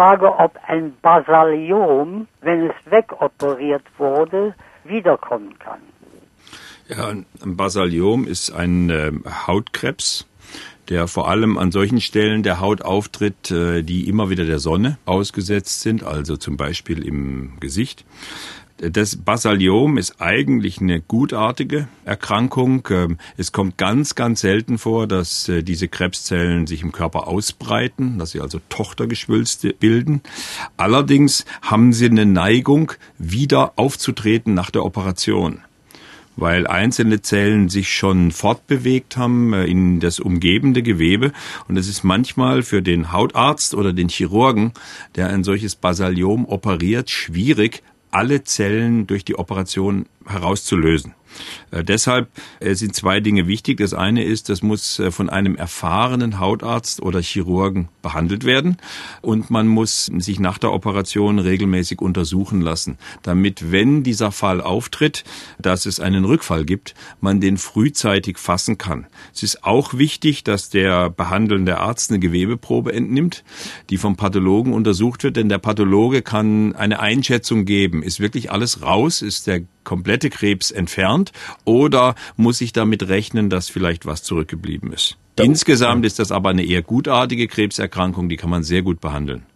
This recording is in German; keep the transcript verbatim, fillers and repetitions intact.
Frage, ob ein Basaliom, wenn es wegoperiert wurde, wiederkommen kann. Ja, ein Basaliom ist ein äh, Hautkrebs, der vor allem an solchen Stellen der Haut auftritt, äh, die immer wieder der Sonne ausgesetzt sind, also zum Beispiel im Gesicht. Das Basaliom ist eigentlich eine gutartige Erkrankung. Es kommt ganz, ganz selten vor, dass diese Krebszellen sich im Körper ausbreiten, dass sie also Tochtergeschwülste bilden. Allerdings haben sie eine Neigung, wieder aufzutreten nach der Operation, weil einzelne Zellen sich schon fortbewegt haben in das umgebende Gewebe. Und es ist manchmal für den Hautarzt oder den Chirurgen, der ein solches Basaliom operiert, schwierig, alle Zellen durch die Operation herauszulösen. Äh, deshalb äh, sind zwei Dinge wichtig. Das eine ist, das muss äh, von einem erfahrenen Hautarzt oder Chirurgen behandelt werden. Und man muss sich nach der Operation regelmäßig untersuchen lassen, damit, wenn dieser Fall auftritt, dass es einen Rückfall gibt, man den frühzeitig fassen kann. Es ist auch wichtig, dass der behandelnde Arzt eine Gewebeprobe entnimmt, die vom Pathologen untersucht wird. Denn der Pathologe kann eine Einschätzung geben. Ist wirklich alles raus? Ist der komplette Krebs entfernt oder muss ich damit rechnen, dass vielleicht was zurückgeblieben ist? Insgesamt ist das aber eine eher gutartige Krebserkrankung, die kann man sehr gut behandeln.